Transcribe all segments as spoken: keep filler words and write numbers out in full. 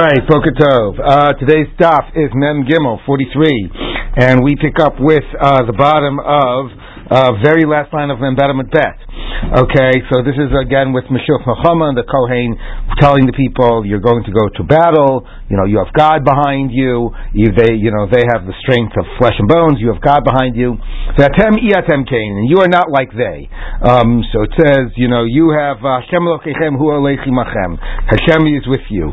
Alright, Boker Tov. Uh, today's daf is Mem Gimel forty-three, and we pick up with uh, the bottom of uh, very last line of Mem Bottom at Bet. Okay, so this is again with Mashuach Milchama, the Kohen telling the people, you're going to go to battle, you know, you have God behind you, you, they, you know, they have the strength of flesh and bones, you have God behind you. Vatem iatem kain, and you are not like they. Um, so it says, you know, you have Hashem Elokechem hu aleichem achem. Hashem is with you.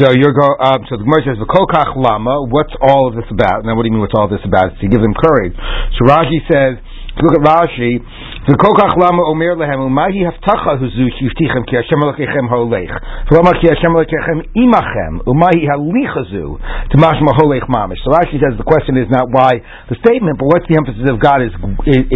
So you're go. Um, so the Gemara says, "V'kol kach lama." What's all of this about? Now, what do you mean? What's all this about? It's to give them courage. So Rashi says, "Look at Rashi." V'kol kach lama omer lehem umahi haftacha huzu shivtichem ki Hashem alakechem holech v'lama ki Hashem alakechem imachem umahi halichazu to mashma holech mamish. So Rashi says the question is not why the statement, but what's the emphasis of God is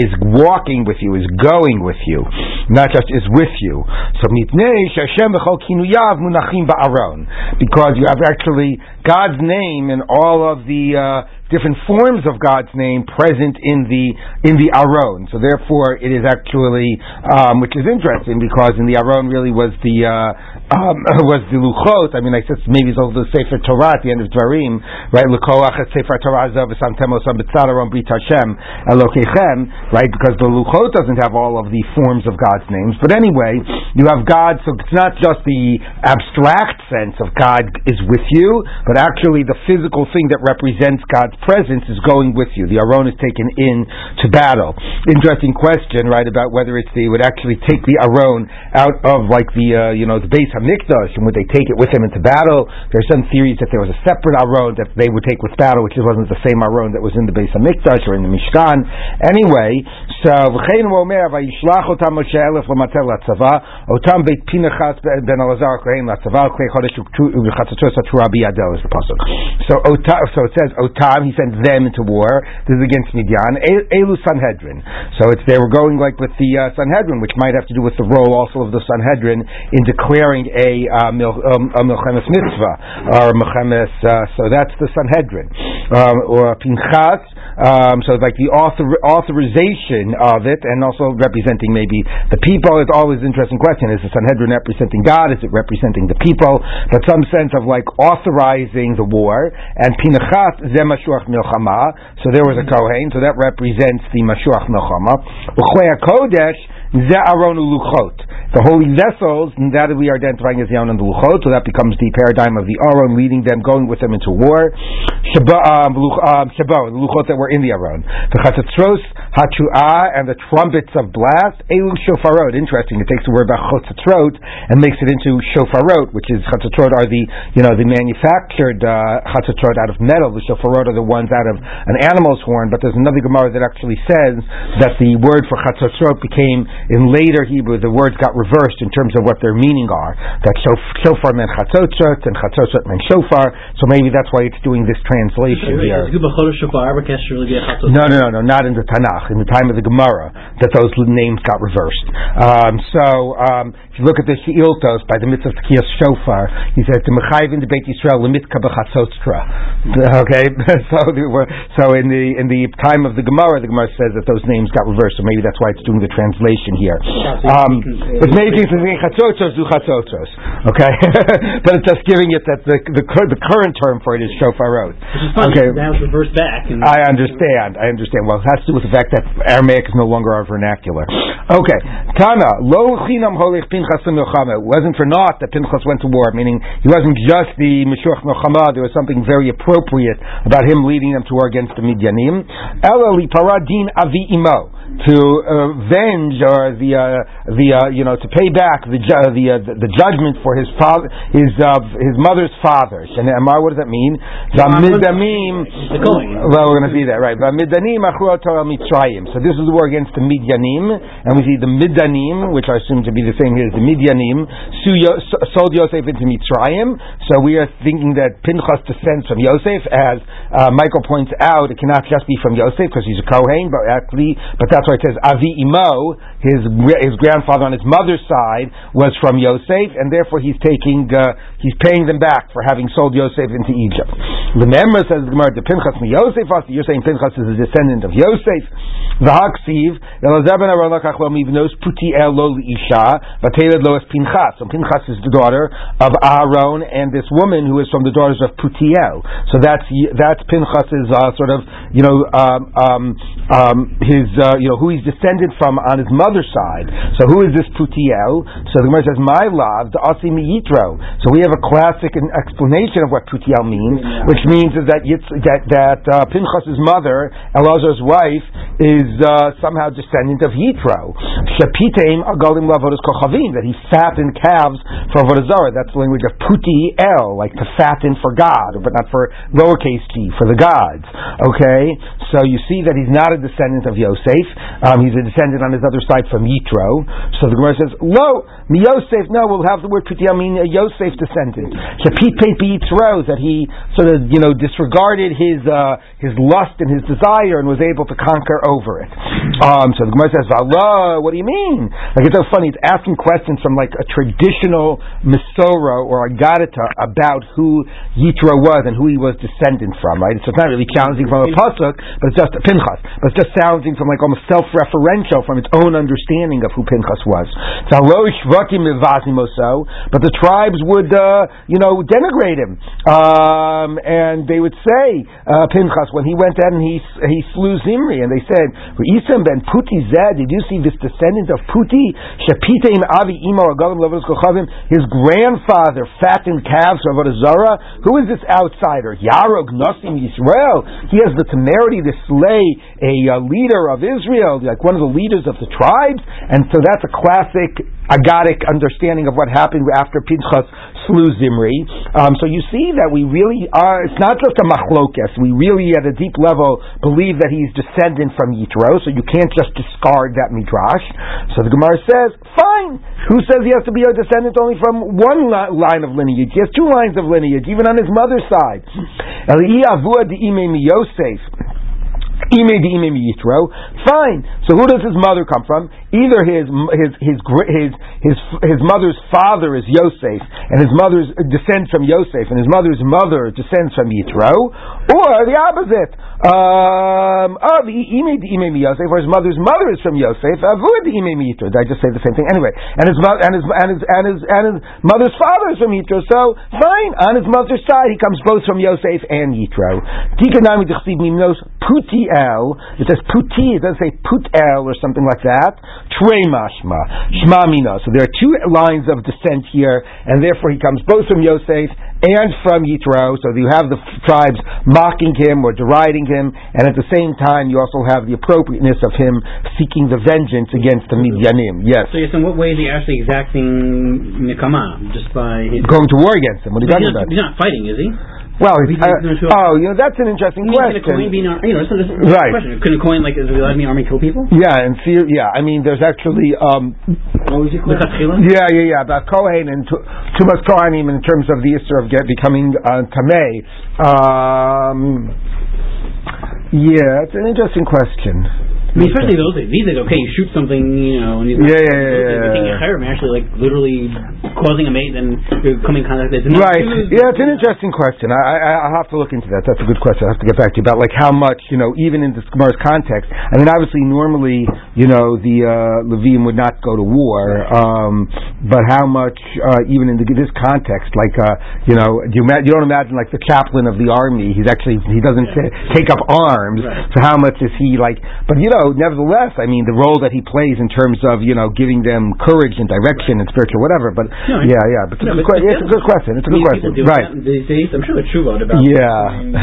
is walking with you, is going with you, not just is with you. So mitnei Hashem v'chol kinuyav munachim ba'aron. Because you have actually God's name and all of the uh, different forms of God's name present in the in the Aron. So therefore, it is actually, um, which is interesting, because in the Aron really was the uh, um, was the Luchot. I mean, I said maybe it's also the Sefer Torah at the end of Dvarim, right? L'koach et Sefer Torah zav v'samtem osam b'tzad aron brit Hashem elokechem, right? Because the Luchot doesn't have all of the forms of God's names. But anyway, you have God, so it's not just the abstract sense of God is with you, but actually the physical thing that represents God's presence is going with you. The Aron is taken in to battle. Interesting question, right, about whether it's they would actually take the Aron out of, like, the, uh, you know, the Beis HaMikdash, and would they take it with them into battle? There are some theories that there was a separate Aron that they would take with battle, which wasn't the same Aron that was in the Beis HaMikdash or in the Mishkan. Anyway, so, V'chein Omer, V'yishlach otam Moshe elef l'matel l'atzava, otam beit Pinchas ben Elazar kohen l'atzava, klei chodesh u'chatzotzrot satura biyado. Is the pasuk. So Otam, so it says Otam, he sent them into war. This is against Midian. Elu Sanhedrin. So it's they were going like with the uh, Sanhedrin, which might have to do with the role also of the Sanhedrin in declaring a uh, mil- um, a milchemes mitzvah or milchemes. Uh, so that's the Sanhedrin um, or Pinchas. Um, so like the author- authorization of it, and also representing maybe the people. It's always an interesting question: is the Sanhedrin representing God? Is it representing the people? But some sense of like authorized the war, and Pinchas ze Mashuach Milchama, so there was a Kohen, so that represents the Mashuach Milchama. Uchlei Kodesh ze Aron Luchot, the holy vessels, and that we are identifying as the Aron and the Luchot, so that becomes the paradigm of the Aron, leading them, going with them into war. Shabon, the Luchot that were in the Aron, the Chatzotzrot Hatuah, and the trumpets of blast. Elu Shofarot. Interesting, it takes the word about Chatzotzrot and makes it into Shofarot, which is Chatzotzrot are the you know the manufacturing. Uh, Chatzotzrot out of metal. The Shofarot are the ones out of an animal's horn, but there's another Gemara that actually says that the word for Chatzotzrot became, in later Hebrew, the words got reversed in terms of what their meaning are. That Shofar meant Chatzotzrot, and Chatzotzrot meant Shofar, so maybe that's why it's doing this translation here. No, no, no, no, not in the Tanakh, in the time of the Gemara, that those names got reversed. Um, so, um, if you look at the Sheiltos, by the mitzvah of Tkiyas Shofar, he says, the Mechayv in the Beit Yisrael, okay, so were, so in the in the time of the Gemara, the Gemara says that those names got reversed, so maybe that's why it's doing the translation here. Um, it's many things chatzotzos do chatzotzos, okay, but it's just giving it that the the, the current term for it is shofarot. Okay, now it's reversed back. And I understand, I understand. Well, it has to do with the fact that Aramaic is no longer our vernacular. Okay, Tana lo chinam holech Pinchas milchama. It wasn't for naught that Pinchas went to war, meaning he wasn't just the Mashuach. There was something very appropriate about him leading them to war against the Midianim. Ela li paradin avi imo, to avenge or the uh, the uh, you know to pay back the ju- the, uh, the the judgment for his father his uh, his mother's father. And Amar, what does that mean? Well, we're going to be there, right? So this is the war against the Midianim, and we see the Midianim, which I assume to be the same here as the Midianim, sold Yosef into Mitrayim. So we are thinking that Pinchas descends from Yosef, as uh, Michael points out, it cannot just be from Yosef because he's a Kohen, but actually, but that's why it says Avi Imo, his his grandfather on his mother's side was from Yosef, and therefore he's taking uh, he's paying them back for having sold Yosef into Egypt. The Memra says the Gemara, the Pinchas mi Yosef. You're saying Pinchas is a descendant of Yosef. The Haksiv, Elazar ben Aron lakach lo mivnos Putiel lo isha, v'teled lo es Pinchas. So Pinchas is the daughter of Aron and this woman who is from the daughters of Putiel. So that's that's Pinchas's uh, sort of you know um, um, um, his uh, you know who he's descended from on his mother's side. So who is this Putiel? So the Gemara says, my love, the Asi mi Yitro. So we have a classic explanation of what Putiel means, which means is that Yitz, that, that uh, Pinchas's mother, Elazar's wife, is uh, somehow descendant of Yitro. Shapiteim agalim lavodos kochavim, that he fattened calves for avodah zarah. That's the language of Putiel, like to fatten for God, but not for lowercase g, for the gods. Okay, so you see that he's not a descendant of Yosef. Um, he's a descendant on his other side from Yitro. So the Gemara says, lo mi Yosef. No, we'll have the word Putiel mean a Yosef descendant. Shapiteim biyitro, that he sort of you know disregarded his uh, his lust and his desire and was able to conquer over it. Um, so the Gemara says, "V'Allah, what do you mean?" Like it's so funny. It's asking questions from like a traditional Misora or Agadita about who Yitro was and who he was descendant from. Right? So it's not really challenging from a pasuk, but it's just a Pinchas. But it's just sounding from like almost self-referential from its own understanding of who Pinchas was. But the tribes would uh, you know denigrate him. Um, and And they would say uh, Pinchas when he went out and he he slew Zimri, and they said, "Isam ben Puti Zed, did you see this descendant of Puti? Shapiteim avi imo agalim lavodos kochavim. His grandfather fattened calves for avodah zarah. Who is this outsider? Yarog Nosim Yisrael. He has the temerity to slay a, a leader of Israel, like one of the leaders of the tribes." And so that's a classic Agadic understanding of what happened after Pinchas slew Zimri. Um, so you see that we really are. It's not just a machlokes. We really, at a deep level, believe that he's descendant from Yitro, so you can't just discard that midrash. So the Gemara says, fine! Who says he has to be a descendant only from one li- line of lineage? He has two lines of lineage, even on his mother's side. Eli avua de'ime mi Yosef. Ime de'ime mi Yitro. Fine! So who does his mother come from? Either his his his his his his mother's father is Yosef, and his mother's descends from Yosef, and his mother's mother descends from Yitro, or the opposite. Um, oh, the ime d'ime mi Yosef, or his mother's mother is from Yosef. Avuah d'ime mi Yitro. Did I just say the same thing? Anyway, and his mo- and his and his and his and his mother's father is from Yitro. So fine, on his mother's side, he comes both from Yosef and Yitro. Tikanami d'chsiv mimnos Putiel. It says Puti. It doesn't say Putel or something like that. Trei mashma, shma mina. So there are two lines of descent here, and therefore he comes both from Yosef and from Yitro, so you have the f- tribes mocking him or deriding him, and at the same time you also have the appropriateness of him seeking the vengeance against the Midianim. Yes. So yes, in what way is he actually exacting Nekama? Just by his going to war against him? What are you talking about? He's not fighting, is he? Well, he's, uh, oh, you know, that's an interesting you question. Could a Kohen be an army? You know, right. Question. Could a Kohen, like, Israel army kill people? Yeah, and fear, yeah, I mean, there's actually, um, what was it called? Yeah, yeah, yeah, about Kohen and Tumas Kohanim in terms of the Isser of get, becoming uh, Tamei. Um, yeah, it's an interesting question. I mean, especially those days, these days, okay, you shoot something, you know, and he's yeah, yeah, yeah, yeah, yeah. Kerem, actually, like, literally causing a mate, and you're coming in contact with it. Right. Yeah, it's an interesting question. I, I, I'll have to look into that. That's a good question. I'll have to get back to you about, like, how much, you know, even in this Gemara's context, I mean, obviously, normally, you know, the uh, Levim would not go to war, um, but how much, uh, even in the, this context, like, uh, you know, you, ma- you don't imagine, like, the chaplain of the army, he's actually, he doesn't yeah. t- take up arms, right. So how much is he, like, but, you know, nevertheless, I mean, the role that he plays in terms of, you know, giving them courage and direction and spiritual whatever, but no, yeah, yeah, but, no, it's, but que- it's a good question. It's a good question. Right. These days, I'm sure it's true about yeah.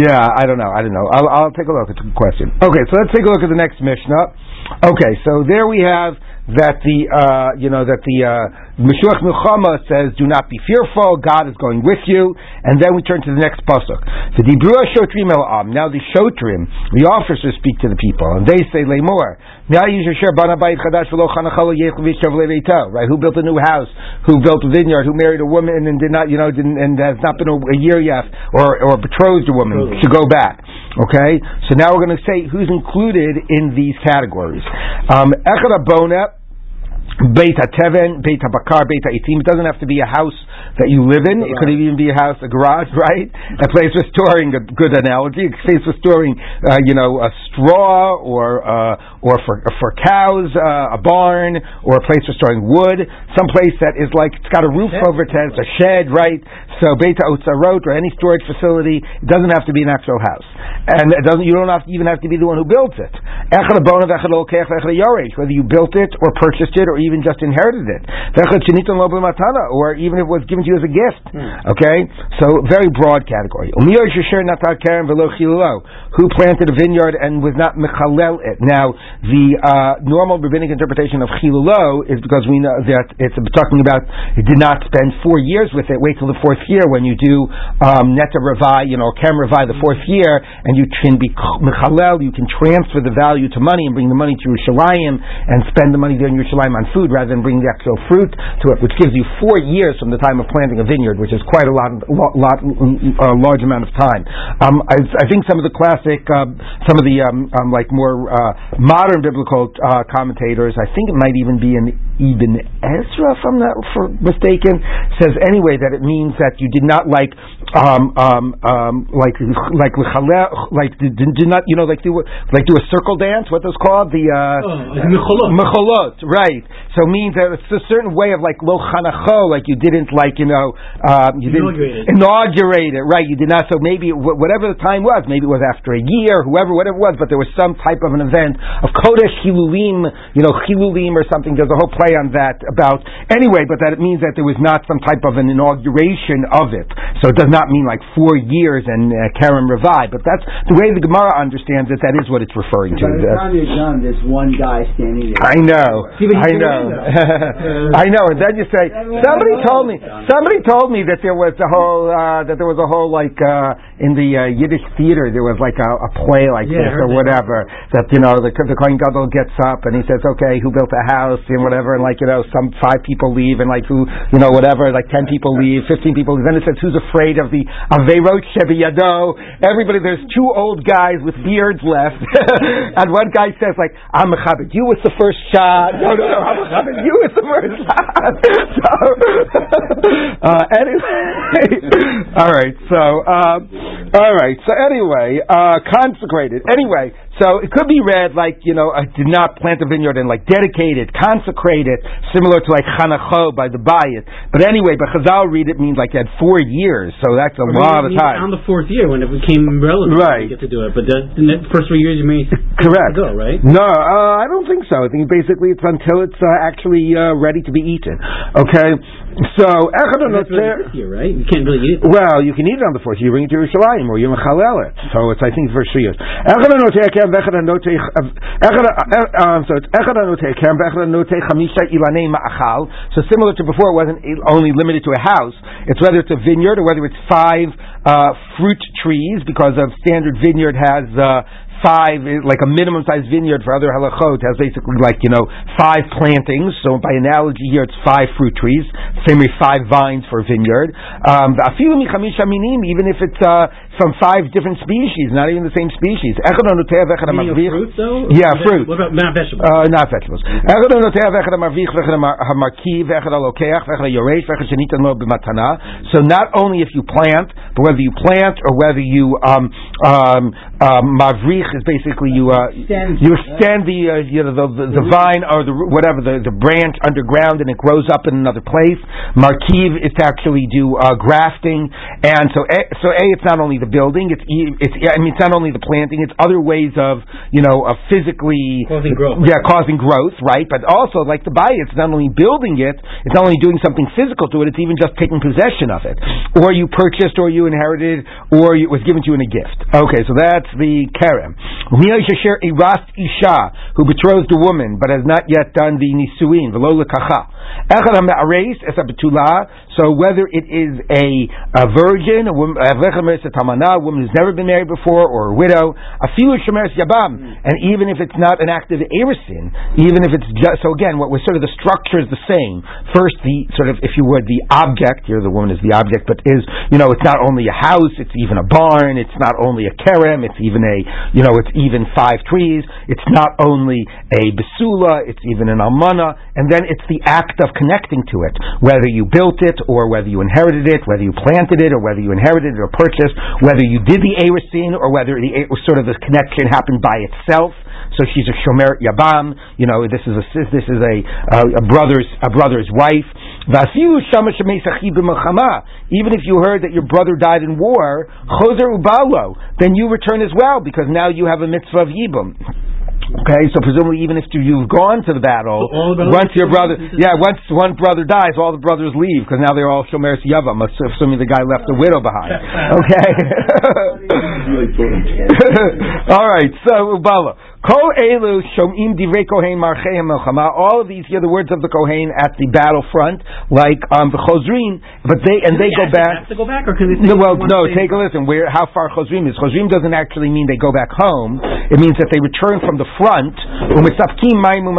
yeah, I don't know. I don't know. I'll, I'll take a look. It's a good question. Okay, so let's take a look at the next Mishnah. Okay, so there we have that the, uh, you know, that the Mashuach Milchama says, do not be fearful, God is going with you, and then we turn to the next Pasuk. The Dibura Shotrim el Am, now the Shotrim, the officers speak to the people, and they say, Lemor, right, who built a new house, who built a vineyard, who married a woman and did not, you know, didn't, and has not been a, a year yet, or, or betrothed a woman, to go back. Okay? So now we're going to say who's included in these categories. Um, Echad Abona, Beit HaTeven, Beit HaBakar, Beit HaItim. It doesn't have to be a house that you live in. It could even be a house, a garage, right? A place for storing, a good analogy, a place for storing, uh, you know, a straw or uh, or for for cows, uh, a barn, or a place for storing wood. Some place that is like, it's got a roof over it, it's a shed, right? So Beit HaOtzarot or any storage facility, it doesn't have to be an actual house. And it doesn't, you don't have to even have to be the one who builds it. Whether you built it or purchased it or even even just inherited it, or even if it was given to you as a gift. Hmm. Okay, so very broad category. Who planted a vineyard and was not mechalel it? Now, the uh, normal rabbinic interpretation of chilulo is because we know that it's talking about it did not spend four years with it. Wait till the fourth year when you do um, neta revai, you know, kerem revai the fourth year, and you can be mechalel. You can transfer the value to money and bring the money to Yerushalayim and spend the money there in Yerushalayim on food, rather than bring the actual fruit to it, which gives you four years from the time of planting a vineyard, which is quite a lot, lot, lot a large amount of time. Um, I, I think some of the classic, uh, some of the um, um, like more uh, modern biblical uh, commentators, I think it might even be in Ibn Ezra, if I'm not for mistaken, says anyway that it means that you did not like, um, um, um, like, like, like, did, did not, you know, like do, like do a circle dance, what those called, the uh, oh, mechalot. Mechalot, right? So it means that it's a certain way of like lo chanacho, like you didn't like, you know, um, you didn't inaugurate it. inaugurate it, right? You did not. So maybe w- whatever the time was, maybe it was after a year, whoever, whatever it was, but there was some type of an event of Kodesh Hilulim, you know, Hilulim or something. There's a whole play on that about, anyway, but that it means that there was not some type of an inauguration of it. So it does not mean like four years and uh, Kerem Revai, but that's the way the Gemara understands it. That is what it's referring to. By the time you're done, there's one guy standing there. I know. I know. I know, and then you say somebody told me. Somebody told me that there was a whole uh, that there was a whole like uh, in the uh, Yiddish theater there was like a, a play like yeah, this or whatever that, that you know the the Kohen Gadol gets up and he says, okay, who built a house and whatever, and like you know some five people leave and like who you know whatever like ten people leave, fifteen people leave. Then it says who's afraid of the Averot Shebiyado? Everybody, there's two old guys with beards left, and one guy says like I'm Mechabed, you was the first shot. No, no, no. I'm I mean, you were the first time. So, uh, anyway, all right. So, um, all right. So, anyway, uh, consecrated. Anyway, so it could be read like you know, I did not plant a vineyard and like dedicate it, consecrate it, similar to like Chanacho by the Bayit. But anyway, but Chazal read it means like you had four years, so that's a well, lot of time. On the fourth year when it became relevant, right? You get to do it, but the, the first three years you may correct go right? No, uh, I don't think so. I think basically it's until it's uh, actually uh, ready to be eaten. Okay, so Echad Notzer, right? You can't really eat it. Well, you can eat it on the fourth. You bring it to Yerushalayim or you mechalel it. So it's I think verse three years. Echad Notzer Kerem Echad Notzer Echad. So it's Echad Notzer Kerem Echad Notzer Chamisha Ilanei Ma'achal. So similar to before, it wasn't only limited to a house. It's whether it's a vineyard or whether it's five uh, fruit trees, because a standard vineyard has. Uh, Five, like a minimum-sized vineyard for other halachot, has basically like, you know, five plantings. So by analogy here, it's five fruit trees. Same way, five vines for a vineyard. Um, even if it's uh, from five different species, not even the same species. Fruit, though? Yeah, fruit. What about not vegetables? Uh, not vegetables. So not only if you plant, but whether you plant or whether you um, um, uh, mavrich, is basically you uh, you extend the uh, you know the, the, the vine or the whatever the, the branch underground and it grows up in another place. Markiv is to actually do uh, grafting, and so a, so a it's not only the building, it's it's I mean it's not only the planting, it's other ways of you know of physically causing growth, yeah, causing growth, right? But also like the bayit, it's not only building it, it's not only doing something physical to it, it's even just taking possession of it, or you purchased, or you inherited, or it was given to you in a gift. Okay, so that's the kerem. Who betrothed a woman but has not yet done the nisuin, v'lo lekacha. So whether it is a, a virgin, a woman, a woman who's never been married before, or a widow, and even if it's not an active erusin, even if it's just, so again, what was sort of the structure is the same. First, the sort of, if you would, the object, here the woman is the object, but is, you know, it's not only a house, it's even a barn, it's not only a kerem, it's even a, you know, it's even five trees, it's not only a besula, it's even an almana, and then it's the act of connecting to it, whether you built it, or whether you inherited it, whether you planted it, or whether you inherited it or purchased, whether you did the erusin, or whether the sort of this connection happened by itself. So she's a Shomer Yabam, you know, this is a this is a a, a brother's a brother's wife. Even if you heard that your brother died in war, Choser Ubalo, then you return as well, because now you have a mitzvah of Yibum. Okay, so presumably even if you've gone to the battle, so once your brother, yeah, once one brother dies, all the brothers leave, because now they're all Shomer Yavam, assuming the guy left the widow behind. Okay? All right, so Ubalo. All of these hear the words of the Kohen at the battlefront, like um, the Chosrim, but they and they, they go back. Have to go back, or can they no, well, no. Take a listen. Where how far Chosrim is? Chosrim doesn't actually mean they go back home. It means that they return from the front. But they're in, uh,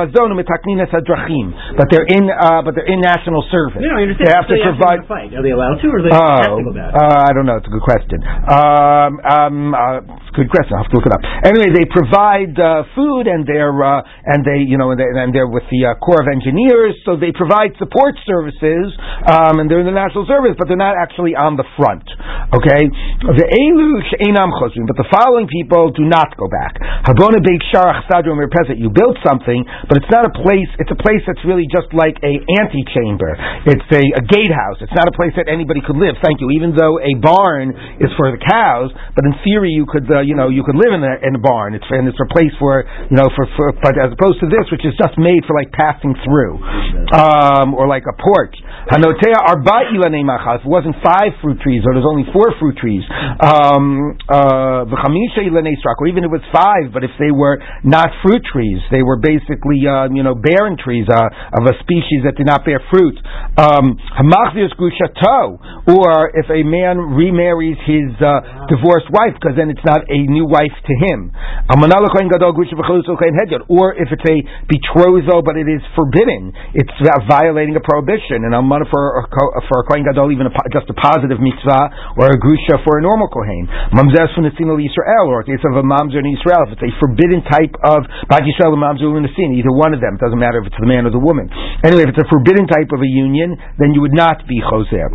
but they're in national service. No, no, I understand. They have so to provide. Fight. Are they allowed to, or are they uh, have to go back? Uh, I don't know. It's a good question. Um, um, uh, it's a good question. I will have to look it up. Anyway, they provide. Uh, Uh, food and they're uh, and they you know and, they, and they're with the uh, Corps of Engineers, so they provide support services um, and they're in the national service, but they're not actually on the front. Okay, the Elu Sheinam Chosrim, but the following people do not go back. Habona Beit Sharach Sadrum Merpezet. You built something, but it's not a place. It's a place that's really just like a antechamber. It's a, a gatehouse. It's not a place that anybody could live. Thank you. Even though a barn is for the cows, but in theory you could uh, you know you could live in a, in a barn. It's and it's a place. For you know, for, for but as opposed to this, which is just made for like passing through, um, or like a porch. Hanotea arba ilanei machal. If it wasn't five fruit trees, or there's only four fruit trees. V'chamisha ilanei strak, or even if it was five, but if they were not fruit trees, they were basically uh, you know barren trees uh, of a species that did not bear fruit. Hamachzirus grushato, or if a man remarries his uh, divorced wife, because then it's not a new wife to him. Or if it's a betrothal, but it is forbidden, it's violating a prohibition. And I'm for for a kohen gadol, even a, just a positive mitzvah, or a grusha for a normal kohen. Mamzer v'nesin l'Yisrael, or a case of a mamzer in Israel, if it's a forbidden type of bat Yisrael or mamzer v'nesin, either one of them, it doesn't matter if it's the man or the woman. Anyway, if it's a forbidden type of a union, then you would not be choser.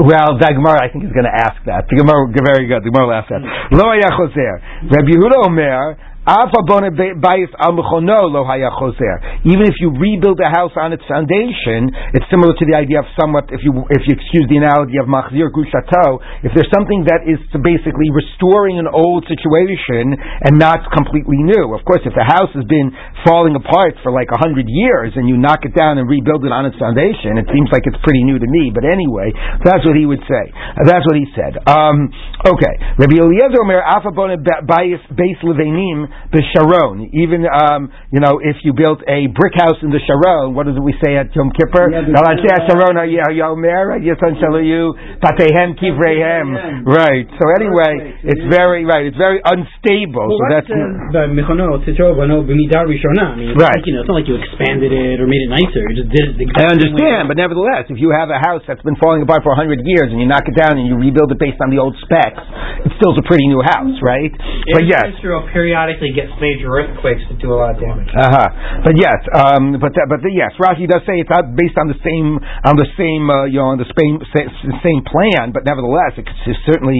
Well, the Gemara I think is going to ask that. The Gemara very good. The Gemara will ask that. Lo haya choser. Rabbi Yehuda Omer, even if you rebuild a house on its foundation, it's similar to the idea of somewhat, if you if you excuse the analogy of machzir gushato, if there's something that is basically restoring an old situation and not completely new. Of course, if the house has been falling apart for like a hundred years and you knock it down and rebuild it on its foundation, it seems like it's pretty new to me, but anyway, that's what he would say. That's what he said. Um, okay. Rebbe Eliezer Omer, Beis Levenim the Sharon. Even um, you know, if you built a brick house in the Sharon, what does we say at Yom Kippur? Sharon, are you Omer? Right. So anyway, it's very right. It's very unstable. Well, so that's uh, n- right. Like, you know, it's not like you expanded it or made it nicer. You just did it exactly. I understand, but nevertheless, if you have a house that's been falling apart for a hundred years and you knock it down and you rebuild it based on the old specs, it still's a pretty new house, right? It but yes. Periodic. Gets major earthquakes that do a lot of damage. Uh huh. But yes, um, but but the, yes, Rashi does say it's not based on the same on the same uh, you know on the same same plan. But nevertheless, it's certainly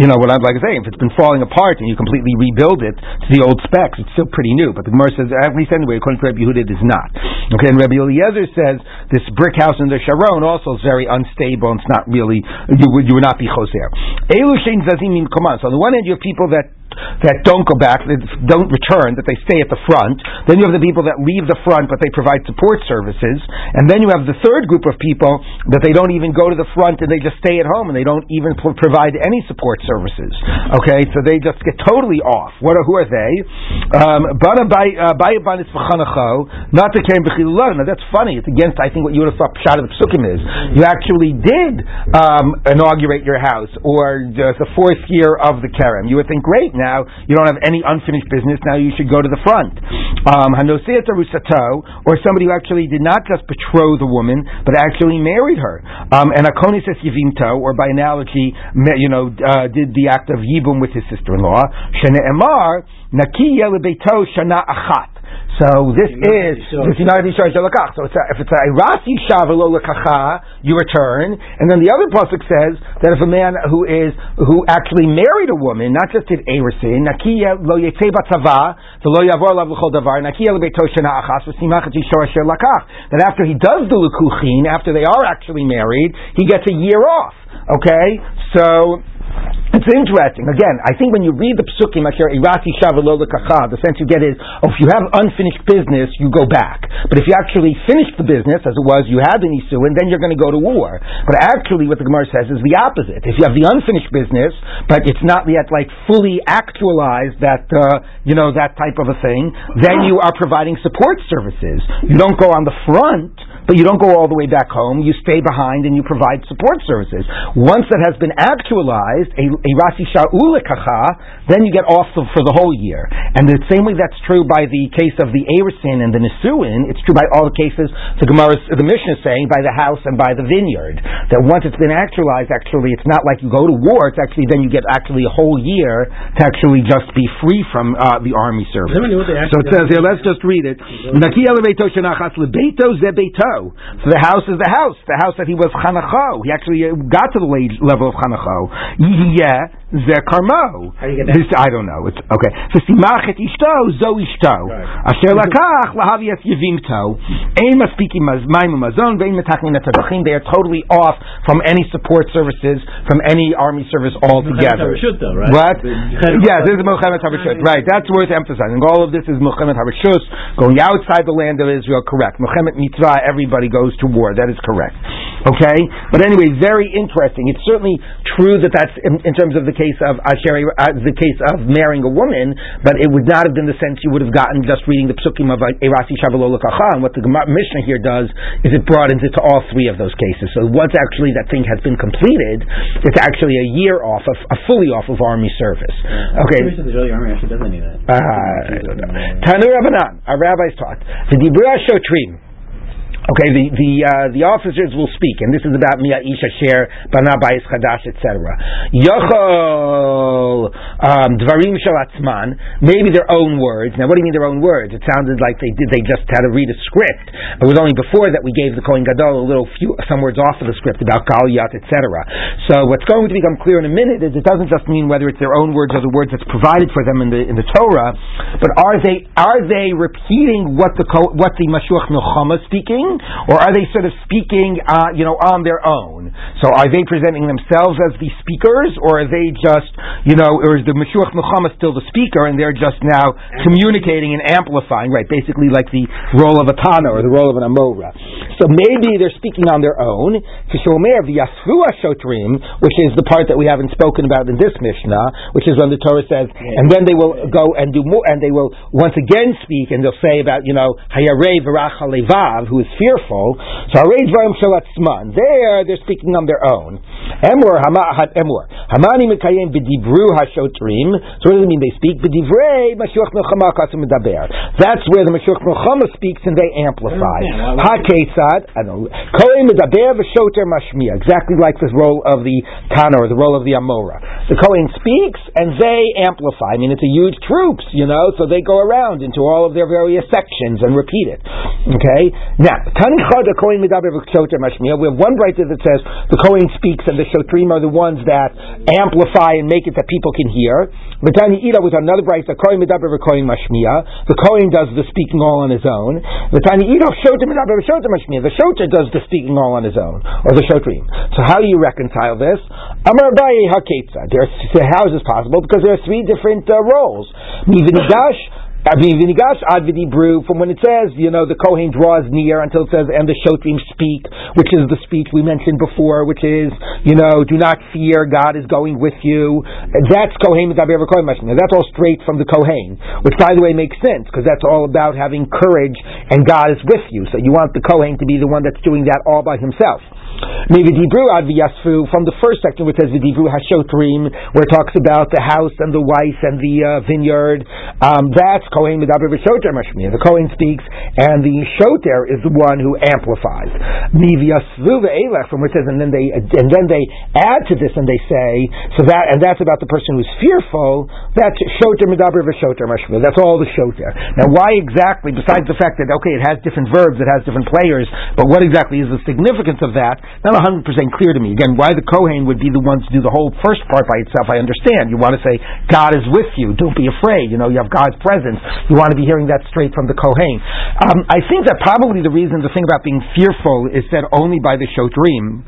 you know what I'd like to say. If it's been falling apart and you completely rebuild it to the old specs, it's still pretty new. But the Gemara says at least anyway, according to Rebbe Yehuda, it is not. Okay, and Rebbe Eliezer says this brick house in the Sharon also is very unstable and it's not really you would you would not be choser. Elu shein zazim imkoman. So on the one hand, you have people that that don't go back, that don't return, that they stay at the front. Then you have the people that leave the front, but they provide support services. And then you have the third group of people that they don't even go to the front and they just stay at home and they don't even pro- provide any support services. Okay, so they just get totally off. What are, who are they? Um, now that's funny. It's against, I think, what you would have thought Pshat of the Pesukim is. You actually did um, inaugurate your house, or the, the fourth year of the Kerem. You would think, great, now now you don't have any unfinished business, now you should go to the front. Um, or somebody who actually did not just betroth the woman, but actually married her. Um, and Akoni says Yivimto, or by analogy, you know, uh, did the act of Yibum with his sister-in-law. Shana Emar, Naki Yelebeito Shana Achat. So this is this united Yisrael Shalakach. So it's a, if it's a Rasi Shavelo Lakacha, you return, and then the other pasuk says that if a man who is who actually married a woman, not just did erusin, nakiya lo yetsei batzava, the lo yavor lav l'chol davar, nakiya lebeito shana achas v'simachat Yisrael Shalakach. That after he does the lukuchin, after they are actually married, he gets a year off. Okay, so. It's interesting. Again, I think when you read the psukim, the sense you get is, oh, if you have unfinished business, you go back. But if you actually finish the business, as it was, you had an issue, and then you're going to go to war. But actually, what the Gemara says is the opposite. If you have the unfinished business, but it's not yet like fully actualized, that uh, you know that type of a thing, then you are providing support services. You don't go on the front, but you don't go all the way back home. You stay behind and you provide support services. Once that has been actualized, a a Rasi Sha'ul Kacha, then you get off the, for the whole year. And the same way that's true by the case of the Erusin and the Nisuin, it's true by all the cases the Gemara, the Mishnah is saying, by the house and by the vineyard. That once it's been actualized, actually, it's not like you go to war, it's actually then you get actually a whole year to actually just be free from uh, the army service. So it says here, let's just read it. So the house is the house, the house that he was Chanacho. He actually got to the level of Chanacho. Yeah, Zer Karmo. How do you get that? This, I don't know. It's okay. V'simachet ishto, zo ishto. Asher lakach, lahavias yevimto. Ein maspikim maimu mazon, vein metakin etadachim. They are totally off from any support services, from any army service altogether. Right? What? Yeah, this is Mochemet Harashut. Right, that's worth emphasizing. All of this is Mochemet Harashut, going outside the land of Israel, correct. Mochemet Mitzvah, everybody goes to war. That is correct. Okay? But anyway, very interesting. It's certainly true that that's in, in terms of the case of Asheri, uh, the case of marrying a woman, but it would not have been the sense you would have gotten just reading the psukim of Erasi Shavalo L'Kacha, and what the Mishnah here does is it broadens it to all three of those cases. So once actually that thing has been completed, it's actually a year off, of, a fully off of army service. Okay. The Israeli army actually does any of that. I don't know. Tanu Rabbanan, our rabbis taught, the Dibura Shotrim. Okay, the the, uh, the officers will speak, and this is about Mia Isha Sher, Bana Bayis Chadash, et cetera. Yochol Dvarim Shalatzman, maybe their own words. Now, what do you mean their own words? It sounded like they did. They just had to read a script. It was only before that we gave the Kohen Gadol a little few some words off of the script about Goliath, et cetera. So, what's going to become clear in a minute is it doesn't just mean whether it's their own words or the words that's provided for them in the in the Torah, but are they are they repeating what the what the Mashuach Milchama speaking? Or are they sort of speaking, uh, you know, on their own? So are they presenting themselves as the speakers, or are they just, you know, or is the Mashuach Milchama still the speaker, and they're just now communicating and amplifying, right? Basically, like the role of a Tana or the role of an Amora. So maybe they're speaking on their own. Kishomer v'yasfua shotrim, which is the part that we haven't spoken about in this Mishnah, which is when the Torah says, and then they will go and do more, and they will once again speak, and they'll say about, you know, hayarei v'rach halevav, who is fear. Fearful, so there they're speaking on their own. Emor hama emor hamani mekayim b'dibru hashotrim. So what does it mean they speak? B'divrei Mashuach Milchama kasim medaber. That's where the Mashuach Milchama speaks and they amplify. Hakesad kohen medaber v'shoter mashmiyah. Exactly like the role of the Tana or the role of the Amora. The kohen speaks and they amplify. I mean, it's a huge troops, you know, so they go around into all of their various sections and repeat it. Okay, now. We have one bright that says the Kohen speaks and the Shotrim are the ones that amplify and make it that people can hear. With another bright, the Kohen does the speaking all on his own. The Shoter does the speaking all on his own, or the Shotrim. So how do you reconcile this? How is this possible? Because there are three different uh, roles. From when it says, you know, the Kohen draws near until it says, and the Shotrim speak, which is the speech we mentioned before, which is, you know, do not fear, God is going with you. That's Kohen. That's all straight from the Kohen, which, by the way, makes sense, because that's all about having courage and God is with you. So you want the Kohen to be the one that's doing that all by himself. From the first section, which says V'dibru HaShotrim, where it talks about the house and the wife and the uh, vineyard, um, that's Kohen Medaber V'Shoter Mashmiyah. The Kohen speaks, and the Shoter is the one who amplifies. From where it says, and then they and then they add to this, and they say, so that and that's about the person who's fearful. That's Shoter Medaber V'Shoter Mashmiyah. That's all the Shoter. Now, why exactly? Besides the fact that okay, it has different verbs, it has different players, but what exactly is the significance of that? Not one hundred percent clear to me. Again, why the Kohen would be the one to do the whole first part by itself, I understand. You want to say, God is with you. Don't be afraid. You know, you have God's presence. You want to be hearing that straight from the Kohen. Um, I think that probably the reason the thing about being fearful is said only by the Shotrim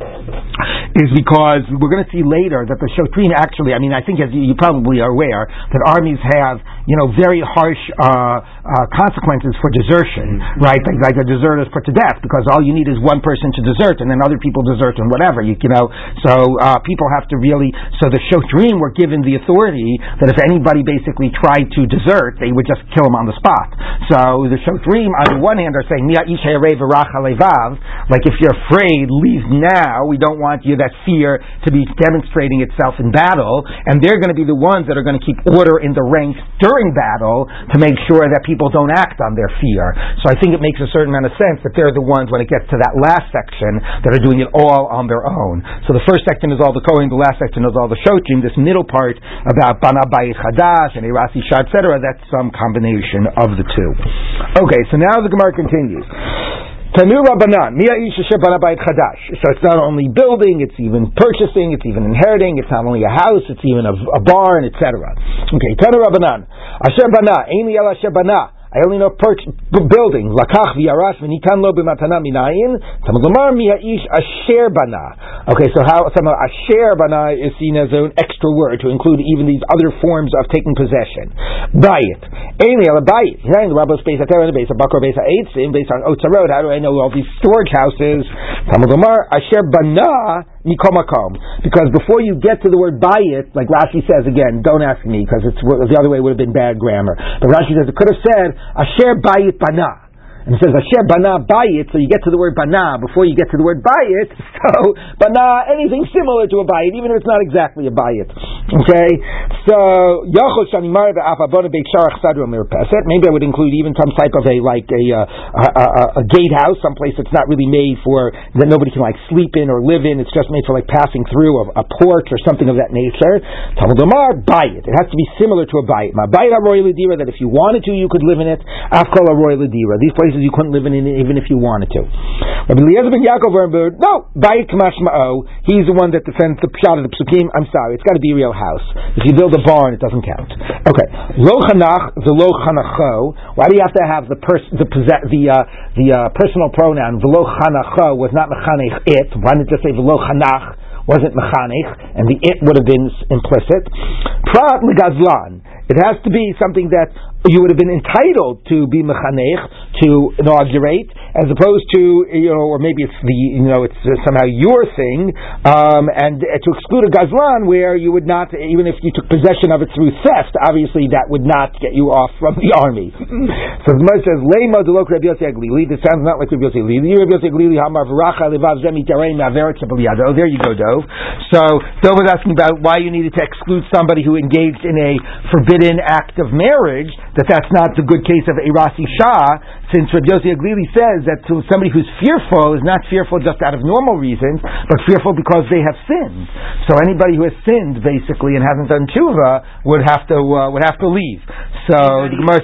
is because we're going to see later that the Shotrim actually, I mean, I think as you, you probably are aware, that armies have, you know, very harsh uh, uh, consequences for desertion, right? Like, like a deserter is put to death because all you need is one person to desert and then other people people desert and whatever, you, you know, so uh, people have to really, so the Shotrim were given the authority that if anybody basically tried to desert, they would just kill him on the spot. So the Shotrim on the one hand are saying, like if you're afraid, leave now, we don't want you, that fear to be demonstrating itself in battle, and they're going to be the ones that are going to keep order in the ranks during battle to make sure that people don't act on their fear. So I think it makes a certain amount of sense that they're the ones when it gets to that last section that are doing it all on their own. So the first section is all the Kohen, the last section is all the Shotrim. This middle part about Bana Bayit Chadash and Eras Isha, et cetera, that's some combination of the two. Okay, so now the Gemara continues. Tanu Rabbanan, Mia Ish Asher Bana Bayit Chadash. So it's not only building, it's even purchasing, it's even inheriting, it's not only a house, it's even a, a barn, et cetera. Okay, Tanu Rabbanan, Asher Bana, Eini El Asher Bana. I only know perch, b- building. Lakach v'yarash v'nitan lo b'matana minayin. Tamid lomar miha'ish asher bana. Okay, so how somehow asher bana is seen as an extra word to include even these other forms of taking possession. Bayit. Eini ala bayit. Hearing the rabbos based on terrain, based on bakor, based on eitzim, based on otzarot. How do I know all these storage houses? Tamid lomar asher bana. Because before you get to the word bayit, like Rashi says again, don't ask me because it's the other way would have been bad grammar. But Rashi says it could have said asher bayit bana. And it says Asher Bana Bayit, so you get to the word Bana before you get to the word Bayit. So Bana, anything similar to a Bayit, even if it's not exactly a Bayit. Okay? So Yochot Shani Mara Ba'af Abona Beit Sharach Sadra Mirpeset. Maybe I would include even some type of a like a, a, a, a gatehouse, someplace that's not really made for that nobody can like sleep in or live in. It's just made for like passing through a, a porch or something of that nature. Talmud Amar Bayit. It has to be similar to a Bayit. Ma Bayit Aroy Ladira, that if you wanted to, you could live in it. Afkol Aroy Ladira. These places you couldn't live in even if you wanted to. Rebbe Eliezer ben Yaakov Weinberg, no, Bayit Mashma'o, he's the one that defends the Pshat of the Psukim. I'm sorry, it's got to be a real house. If you build a barn, it doesn't count. Okay, Lo Chanach, V'lo Chanacho, why do you have to have the pers- the possess- the, uh, the uh, personal pronoun? V'lo Chanacho was not Mechanech it, why didn't it just say V'lo Chanach? Wasn't mechanech, and the it would have been implicit. Prat legazlan. It has to be something that you would have been entitled to be mechanech, to inaugurate, as opposed to, you know, or maybe it's the, you know, it's somehow your thing, um, and to exclude a gazlan where you would not, even if you took possession of it through theft, obviously that would not get you off from the army. So the Gemara says, Leima delok Rebbe Yosef Glili. This sounds not like Rebbe Yosef Glili. Rebbe Yosef Glili hamar v'racha levav zeh mitarei ma'averet seb'liado. There you go, Dov. So Dov was asking about why you needed to exclude somebody who engaged in a forbidden act of marriage, that that's not the good case of Eras Isha, since Rebbe Yosef Glili says that to somebody who's fearful is not fearful just out of normal reasons, but fearful because they have sinned. So anybody who has sinned basically and hasn't done tshuva would have to uh, would have to leave. So the Gemara,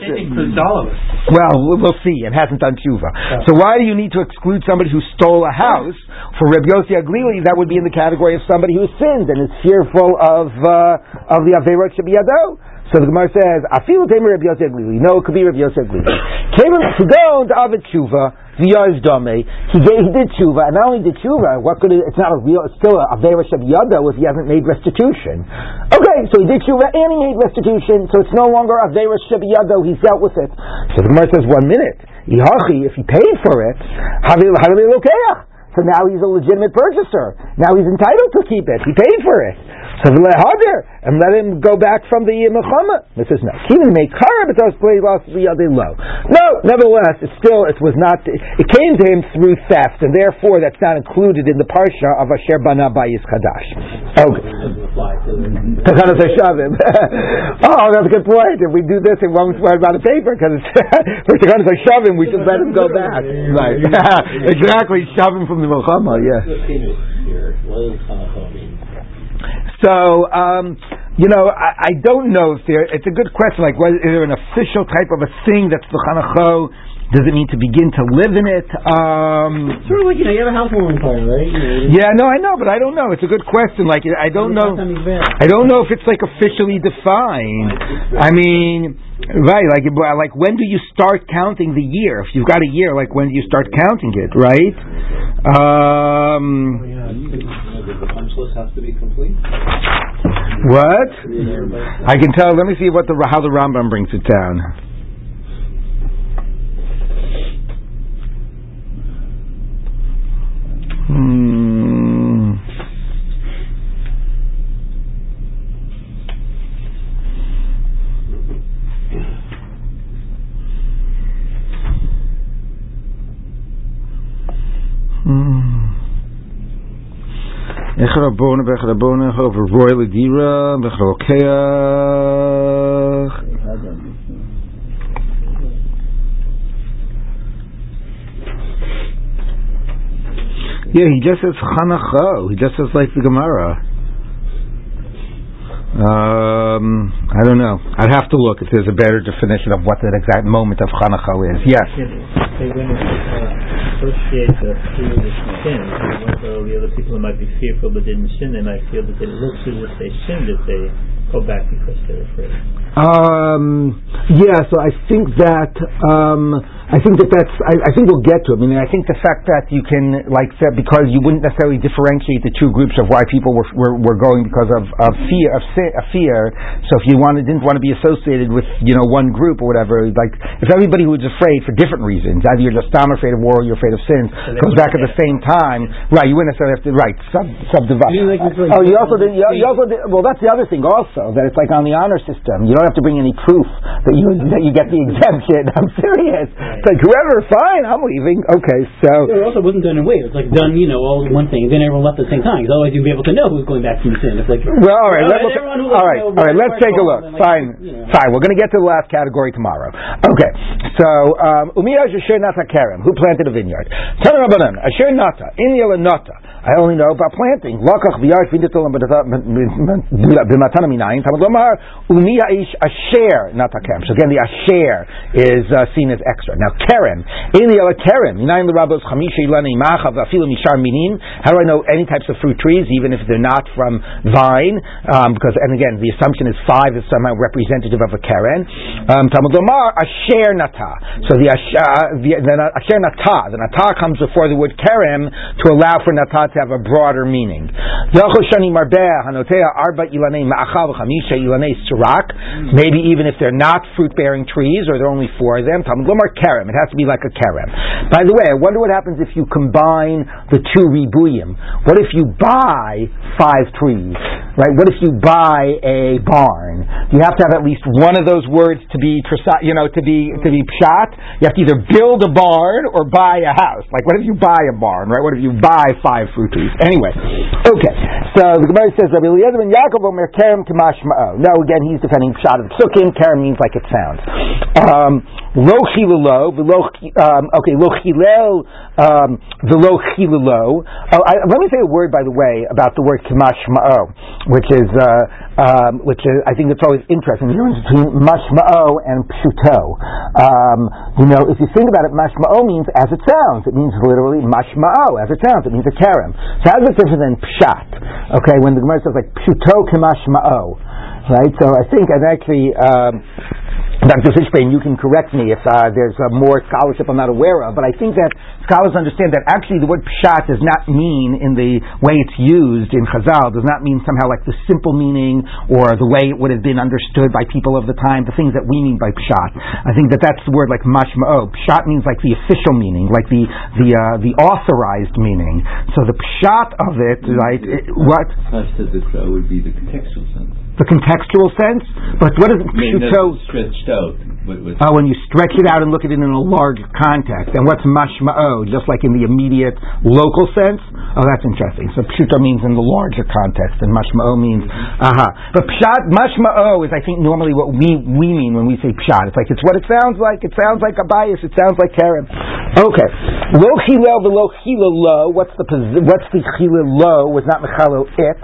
well, we'll see, and hasn't done tshuva. Oh. So why do you need to exclude somebody who stole a house? For Rebbe Yosef Glili, that would be in the category of somebody who has sinned and is fearful of uh, of the averot shebiyado. So the Gemara says, Afilu Tamer Rebbe Yosef Glili. No, it could be Rebbe Yosef Glili. Came to go to Avid Tshuva. He did tshuva, and not only did tshuva, what could it, it's not a real, it's still a avera shel yada if he hasn't made restitution. Okay, so he did tshuva and he made restitution, so it's no longer avera shel yada, he's dealt with it. So the Gemara says, one minute, if he paid for it, so now he's a legitimate purchaser. Now he's entitled to keep it. He paid for it. So and let him go back from the milchama. This is no. No, nevertheless, it still it was not. It came to him through theft, and therefore that's not included in the parsha of Asher Bana Bayis Chadash. Okay. Oh, that's a good point. If we do this, it won't worry about the paper because for Tekanas Hashavim, we should let him go back. Right. Exactly. Shavim from the Milchama, yes. So, um, you know, I, I don't know if there, it's a good question, like, was, is there an official type of a thing that's the Chanachot? Does it need to begin to live in it? Um, sort of like, you know, you have a housewarming party, right? You know, yeah, no, I know, but I don't know. It's a good question. Like, I don't know. I don't know if it's like officially defined. I mean, right? Like, like when do you start counting the year? If you've got a year, like when do you start counting it? Right? Um, the punch list has to be complete. What? I can tell. Let me see what the how the Rambam brings it down. Hmm. Hmm. Echarabona, becharabona, over royal edira, becharokea. Yeah, he just says Chanacho. He just says like the Gemara. Um, I don't know. I'd have to look if there's a better definition of what that exact moment of Chanacho is. Yes. They wouldn't associate the fear with sin. So the other people might be fearful but didn't sin. They might feel that they look as if they sinned if they go back because they're afraid. Um. Yeah. So I think that. Um, I think that that's, I, I think we'll get to it. I mean, I think the fact that you can, like, because you wouldn't necessarily differentiate the two groups of why people were were, were going because of, of fear, of, sin, of fear, so if you wanted, didn't want to be associated with, you know, one group or whatever, like, if everybody who was afraid for different reasons, either you're just, I'm afraid of war or you're afraid of sins, comes back at the same time, right, you wouldn't necessarily have to, right, sub, subdivide. You like uh, oh, you also didn't, you, you also did, well, that's the other thing also, that it's like on the honor system, you don't have to bring any proof that you, that you get the exemption, I'm serious. It's like, whoever, fine, I'm leaving. Okay, so... It also wasn't done in a way. It was like done, you know, all in one thing. Then everyone left at the same time. Because otherwise you'd be able to know who's going back from sin. It's like... Well, all right. All right, all right, all right let's take a look. Like, fine. You know. Fine. We're going to get to the last category tomorrow. Okay. So, Umiyah Asher Nata Kerem. Who planted a vineyard? Tana Rabbanan. Asher Nata. Inyala Nata. I only know about planting. Lakach V'yarsh V'inditolam B'matana Minayim. Tamad Lomar. Umiyah Ish Asher Nata Kerem. So again, the Asher is uh, seen as extra. Now, Now Kerem, Eliel Kerem, Minayin L'Rabbos Chamisha Ilanei Machav Afilu Mishar Minim. How do I know any types of fruit trees, even if they're not from vine? Um, because, and again, the assumption is five is somehow representative of a Keren. Talmud Lomar Asher Nata. So the Asher, the, the Asher Nata, the Nata comes before the word Kerem to allow for Nata to have a broader meaning. Yochoshani Marbeh Hanotea Arba Ilanei Machav Chamisha Ilanei Surak. Maybe even if they're not fruit-bearing trees, or there are only four of them. Talmud Lomar Kerem. It has to be like a kerem. By the way, I wonder what happens if you combine the two ribuyim. What if you buy five trees? Right? What if you buy a barn? You have to have at least one of those words to be, you know, to be to be pshat. You have to either build a barn or buy a house. Like, what if you buy a barn? Right? What if you buy five fruit trees? Anyway, okay. So the Gemara says, Rebbe Eliezer ben Yaakov omer kerem k'mashma'o. No, again, he's defending pshat of psukim. Kerem means like it sounds. Um, Lo chilalo. V'lo, um, okay, lo chilel, um, v'lo chilelo. Oh, I, let me say a word, by the way, about the word k'mashma'o, which is, uh, um, which is, I think it's always interesting, the difference between mashma'o and pshuto. Um, you know, if you think about it, mashma'o means as it sounds. It means literally mashma'o, as it sounds. It means a kerem. So how is it different than pshat? Okay, when the Gemara says like pshuto k'mashma'o. right? So I think, and actually, um, Doctor Fishbein, you can correct me if uh, there's uh, more scholarship I'm not aware of, but I think that scholars understand that actually the word pshat does not mean, in the way it's used in Chazal, does not mean somehow like the simple meaning or the way it would have been understood by people of the time, the things that we mean by pshat. I think that that's the word like mashma'o. Pshat means like the official meaning, like the the uh, the authorized meaning. So the pshat of it, right, it, what? Pshat would be the contextual sense. The contextual sense? But what is it? So, stretched out. What, what? Oh, when you stretch it out and look at it in a large context. And what's mashma'o? Just like in the immediate local sense? Oh, that's interesting. So pshuto means in the larger context, and mashma'o means, aha. Uh-huh. But pshat, mashma'o is, I think, normally what we, we mean when we say pshat. It's like, it's what it sounds like. It sounds like a bias. It sounds like Kerem. Okay. Lo chilel v'lo chilel lo. What's the, what's the chilel lo? Was not mechalo it.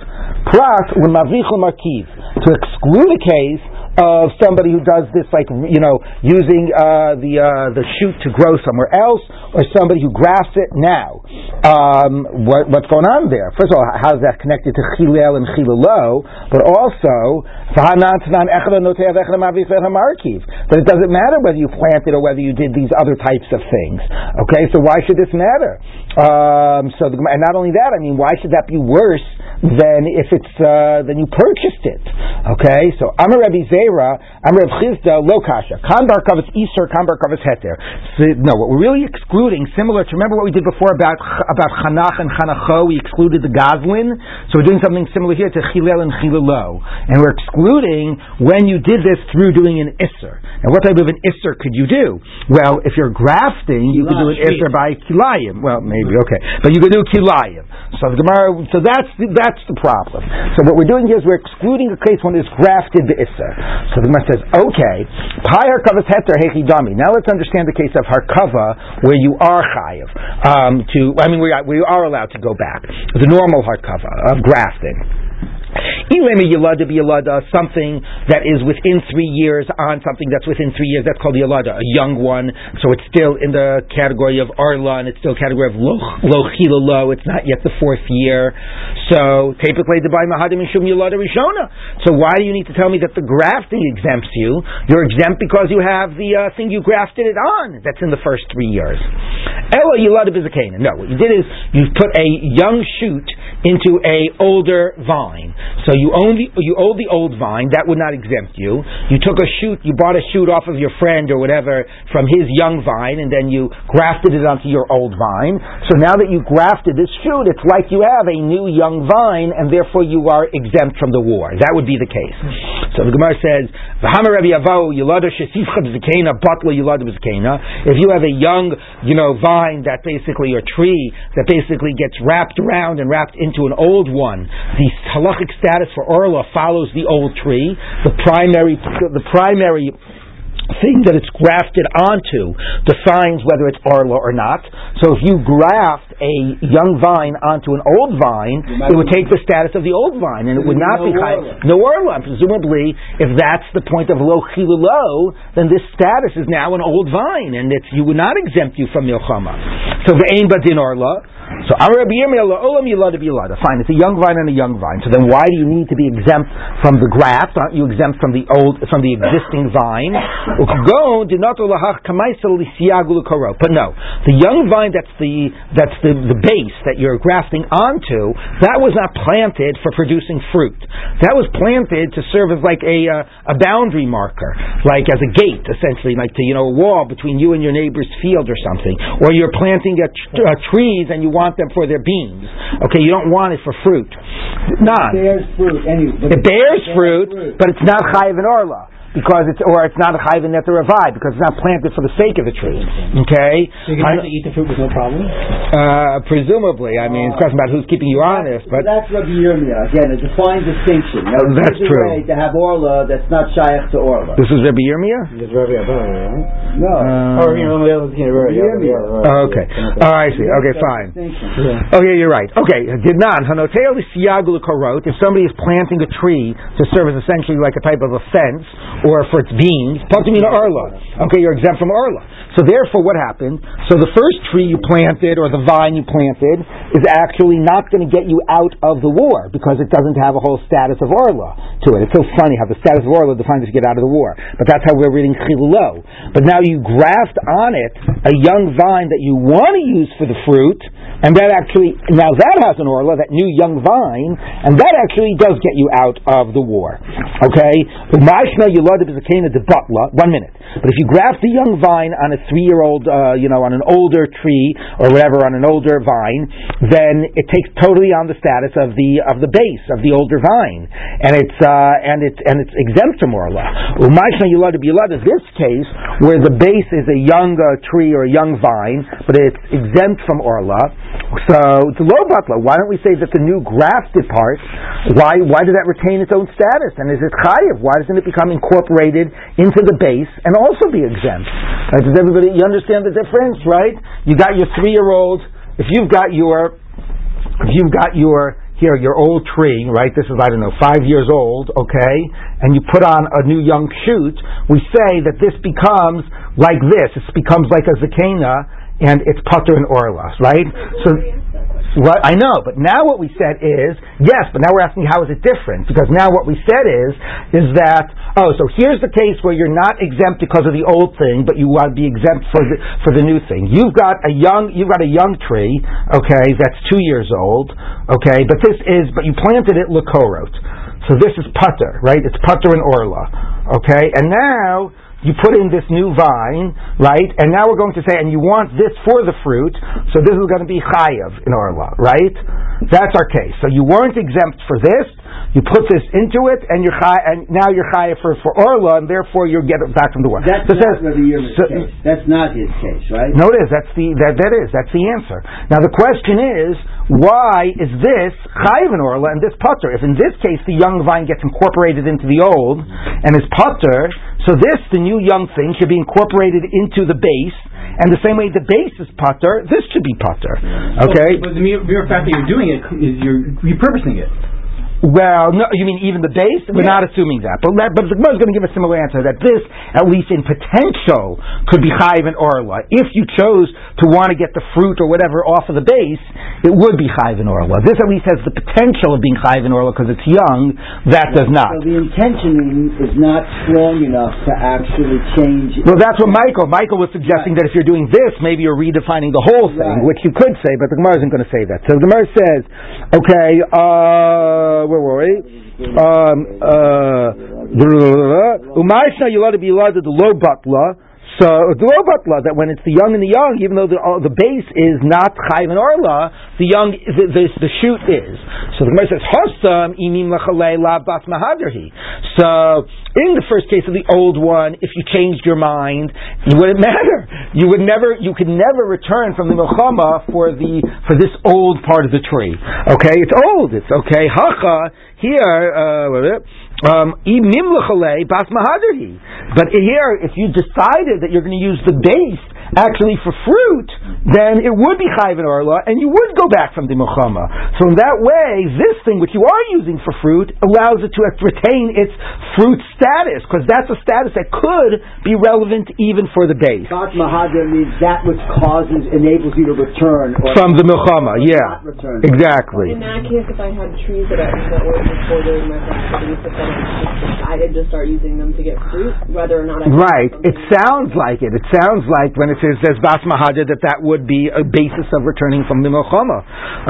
Prat l'mavich l'markiv. To exclude a case of somebody who does this, like, you know, using uh, the uh, the shoot to grow somewhere else, or somebody who grafts it now. Um, what, what's going on there? First of all, how is that connected to Chilel and Chilelo? But also, that it doesn't matter whether you planted or whether you did these other types of things. Okay, so why should this matter? Um, so, the, and not only that, I mean, why should that be worse than if it's uh, than you purchased it? Okay, so Amar Rebbe Zera, Amar Reb Chizda, Lo Kasha, Kambar Kavas Iser, Kambar Kavas Heter. No, what we're really excluding, similar to, remember what we did before about about Chanach and Chanacho, we excluded the Goslin, so we're doing something similar here to Chilel and Chilelo, and we're excluding when you did this through doing an Iser. And what type of an Iser could you do? Well, if you're grafting, you could do an Iser by Kilayim. Well, maybe. Okay, but you can do kilayim. So the Gemara, so that's the, that's the problem. So what we're doing here is we're excluding a case when it's grafted the iser. So the Gemara says, okay, pi harkavas heter hechidami. Now let's understand the case of harkava where you are chayiv. Um, to I mean we are, we are allowed to go back the normal harkava of grafting. Something that is within three years on something that's within three years, that's called yalada, a young one, so it's still in the category of arla, and it's still category of lochilalo, it's not yet the fourth year. So typically the by mahadim ishum yalada rishona. So why do you need to tell me that the grafting exempts you? You're exempt because you have the uh, thing you grafted it on that's in the first three years. Ella yalada bizakena. No, what you did is you put a young shoot into a older vine. So you own the you owe the old vine, that would not exempt you. You took a shoot, you bought a shoot off of your friend or whatever from his young vine, and then you grafted it onto your old vine. So now that you grafted this shoot, it's like you have a new young vine, and therefore you are exempt from the war. That would be the case. So the Gemara says, if you have a young, you know, vine that basically, or tree that basically gets wrapped around and wrapped into an old one, the halachic status for Orla follows the old tree. The primary, the primary thing that it's grafted onto defines whether it's Orla or not. So if you graft a young vine onto an old vine, it would take the status of the old vine, and it would not no be Orla. No Orla. Presumably, if that's the point of Lo Chilelo, then this status is now an old vine, and it's, you would not exempt you from Milchama. So Ve'ein Badin Orla. So, fine, it's a young vine and a young vine. So then why do you need to be exempt from the graft? Aren't you exempt from the old, from the existing vine? But no, the young vine that's the that's the, the base that you're grafting onto, that was not planted for producing fruit. That was planted to serve as like a uh, a boundary marker, like as a gate, essentially, like to, you know, a wall between you and your neighbor's field or something. Or you're planting a, tr- a trees and you want them for their beans. Okay, you don't want it for fruit. Not. It bears fruit. Anyway. It bears fruit, but it's not chayiv and orla. Because it's, or it's not a chayv and nether revive, because it's not planted for the sake of the tree. Okay? So you can actually eat the fruit with no problem? Uh, presumably. I mean, uh, it's a question about who's keeping you honest. But that's Rabbi Yirmiyah. Again, a defined distinction. Now, that's true. Way to have orla that's not shayach to orla. This is Rabbi Yirmiyah? This is Rabbi Yirmiyah. No. Um, or Rabbi Yirmiyah. Okay. Oh, I see. Okay, fine. Yeah. Okay, you're right. Okay. Didnan. Hanoteo li siyagul korot. If somebody is planting a tree to serve as essentially like a type of a fence, or for its being, Patumina Arla. Okay, you're exempt from Arla. So therefore, what happened? So the first tree you planted, or the vine you planted, is actually not going to get you out of the war, because it doesn't have a whole status of Arla to it. It's so funny how the status of Arla defines if you get out of the war. But that's how we're reading Chilulo. But now you graft on it a young vine that you want to use for the fruit, and that actually, now that has an Arla, that new young vine, and that actually does get you out of the war. Okay? One minute. But if you graft the young vine on a three-year-old, uh, you know, on an older tree, or whatever, on an older vine, then it takes totally on the status of the of the base, of the older vine. And it's, uh, and it's, and it's exempt from Orla. Umayshna Yulad B'Yulad is this case, where the base is a young uh, tree or a young vine, but it's exempt from Orla. So, it's low batla. Why don't we say that the new grafted part, why why does that retain its own status? And is it chayiv? Why doesn't it become incorporated into the base and also be exempt? Uh, does everybody, you understand the difference, right? You got your three-year-old, if you've got your, if you've got your, here, your old tree, right, this is, I don't know, five years old, okay, and you put on a new young shoot, we say that this becomes like this, it becomes like a zakena, and it's Pater and Orla, right? So, right, I know, but now what we said is, yes, but now we're asking how is it different? Because now what we said is, is that, oh, so here's the case where you're not exempt because of the old thing, but you want to be exempt for the, for the new thing. You've got a young, you've got a young tree, okay, that's two years old, okay, but this is, but you planted it Luchot. So this is Pater, right? It's Pater and Orla, okay? And now, you put in this new vine, right? And now we're going to say, and you want this for the fruit, so this is going to be chayav in our law, right? That's our case. So you weren't exempt for this, you put this into it, and you're chay, and now you're chayav for, for Orla, and therefore you get it back from the one. That's so not Rabbi Yirmiyah's so, case. That's not his case, right? No, it is. That's the, that, that is. That's the answer. Now the question is, why is this chayav in Orla and this putter? If in this case the young vine gets incorporated into the old, and is putter, so this, the new young thing, should be incorporated into the base, and the same way the base is pater, this should be pater. Okay? But, but the mere, mere fact that you're doing it is you're repurposing it. Well, no, you mean even the base? We're yeah. not assuming that. But, but the Gemara is going to give a similar answer, that this, at least in potential, could be chayiv in Orla. If you chose to want to get the fruit or whatever off of the base, it would be chayiv in Orla. This at least has the potential of being chayiv in Orla because it's young. That yeah. does not. So the intention is not strong enough to actually change it. Well, that's what Michael, Michael was suggesting, right, that if you're doing this, maybe you're redefining the whole thing, right, which you could say, but the Gemara isn't going to say that. So the Gemara says, okay, uh... where were we? Um, uh, Umayshna Yulad B'Yulad the low batla. So the low batla, that when it's the young and the young, even though the, uh, the base is not chayiv and Orla, the young, the, the, the shoot is. So the Gemara says Hasam Inim Lachalei La Bat Mahaderhi. So in the first case of the old one, if you changed your mind, it wouldn't matter. You would never, you could never return from the milchama for the, for this old part of the tree. Okay, it's old, it's okay. Hacha, here, uh, what is it? Um, but here, if you decided that you're going to use the base actually for fruit, then it would be chayiv in Orla, and you would go back from the milchama. So in that way, this thing which you are using for fruit allows it to retain its fruit status, because that's a status that could be relevant even for the base. Bat mahader means that which causes, enables you to return or from the milchama. Yeah, exactly. In that case, if I had trees that I were before doing my practice, but then I decided to start using them to get fruit, whether or not I right. It sounds like it. It sounds like when it says Bas Mahada that that would be a basis of returning from the milchama.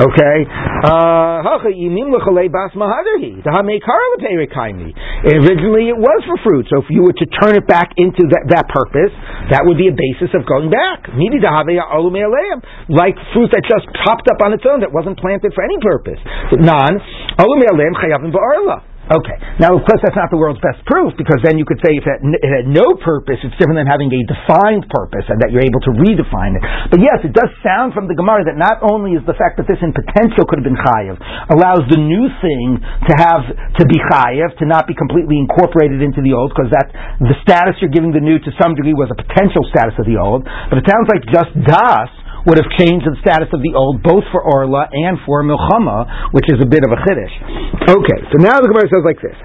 Okay? Originally it was for fruit, so if you were to turn it back into that, that purpose, that would be a basis of going back. Like fruit that just popped up on its own, that wasn't planted for any purpose. Non, okay. Now, of course, that's not the world's best proof, because then you could say if it had no purpose, it's different than having a defined purpose, and that you're able to redefine it. But yes, it does sound from the Gemara that not only is the fact that this in potential could have been chayiv, allows the new thing to have, to be chayiv, to not be completely incorporated into the old, because that, the status you're giving the new to some degree was a potential status of the old, but it sounds like just das would have changed the status of the old, both for Orla and for Milchama, which is a bit of a chiddush. Okay, so now the Gemara says like this.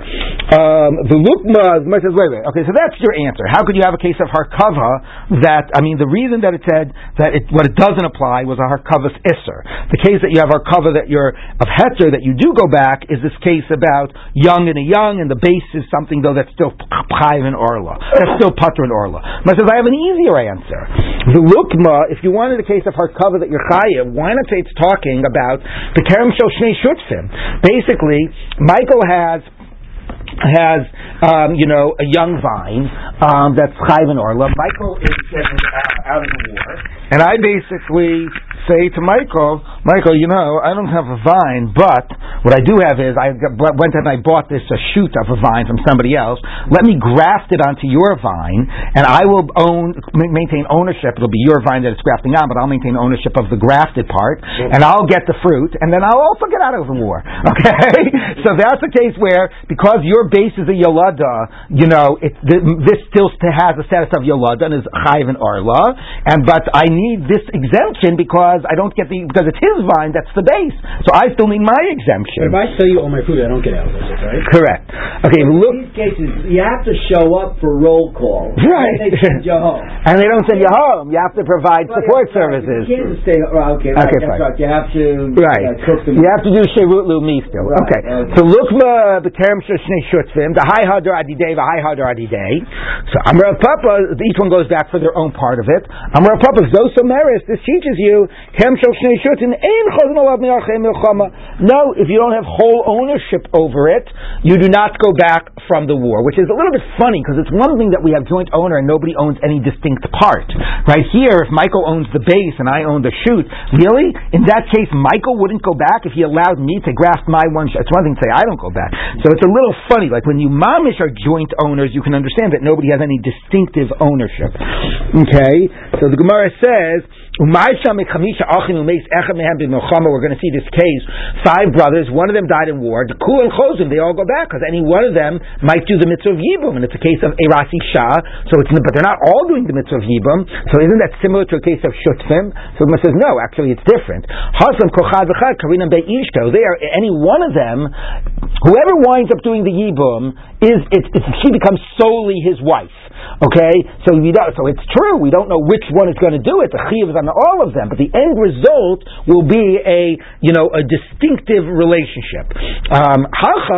Um, the Lukma, the Gemara says, wait, wait, okay, so that's your answer. How could you have a case of Harkava that, I mean, the reason that it said that it, what it doesn't apply was a Harkavas Isser. The case that you have Harkava that you're, of Heter, that you do go back, is this case about young and a young, and the base is something, though, that's still Chayv and Orla. That's still Pater and Orla. The Gemara says, I have an easier answer. The Lukma, if you wanted a case of Harkava that you're Chayiv, why not say it's talking about the Kerem Shel Shnei Shutfim? Basically, Michael has has um, you know a young vine um, that's Chayv and Orla. Michael is getting out of the war, and I basically say to Michael, Michael, you know, I don't have a vine, but what I do have is, I went and I bought this a shoot of a vine from somebody else. Let me graft it onto your vine, and I will own, maintain ownership. It'll be your vine that it's grafting on, but I'll maintain ownership of the grafted part, and I'll get the fruit, and then I'll also get out of the war. Okay? So that's a case where, because your base is a Yolada, you know, it, this still has the status of Yolada, and is Chayv and Arla, and but I need this exemption because I don't get the, because it's his vine, that's the base. So I still need my exemption. If I sell you all my food, I don't get out of it, right? Correct. Okay, in look. In these cases, you have to show up for roll call. Right. And they send you home. And they don't send you home. You have to provide well, support yeah, services. You can't stay, well, okay, right, okay, that's fine. Right. You have to right. uh, cook them. You have to do Sherut Lumi still. Right. Okay. okay. So look ma the Kerem Shoshnei Shutfim, the High Hadar Adidei, the High Hadar Adidei. So Amra Papa, each one goes back for their own part of it. Amra Papa, Zosomeris, this teaches you. No, if you don't have whole ownership over it, you do not go back from the war, which is a little bit funny because it's one thing that we have joint owner and nobody owns any distinct part. Right here, if Michael owns the base and I own the shoot, really? In that case, Michael wouldn't go back if he allowed me to graft my one shoot. It's one thing to say I don't go back. So it's a little funny. Like when you mamish are joint owners, you can understand that nobody has any distinctive ownership. Okay? So the Gemara says, we're going to see this case. Five brothers, one of them died in war. The Kulan Chozim, they all go back because any one of them might do the mitzvah of Yibum, and it's a case of Erasi Shah. So it's, but they're not all doing the mitzvah of Yibum. So isn't that similar to a case of Shutfim? So the Gemara says no, actually it's different. Haslam Kochad V'Chad Karinam Be'ishto. They are any one of them. Whoever winds up doing the Yibum is it, it, she becomes solely his wife. Okay, so you don't, so it's true. We don't know which one is going to do it. The chiyuv is on all of them, but the end result will be a you know a distinctive relationship. Um, here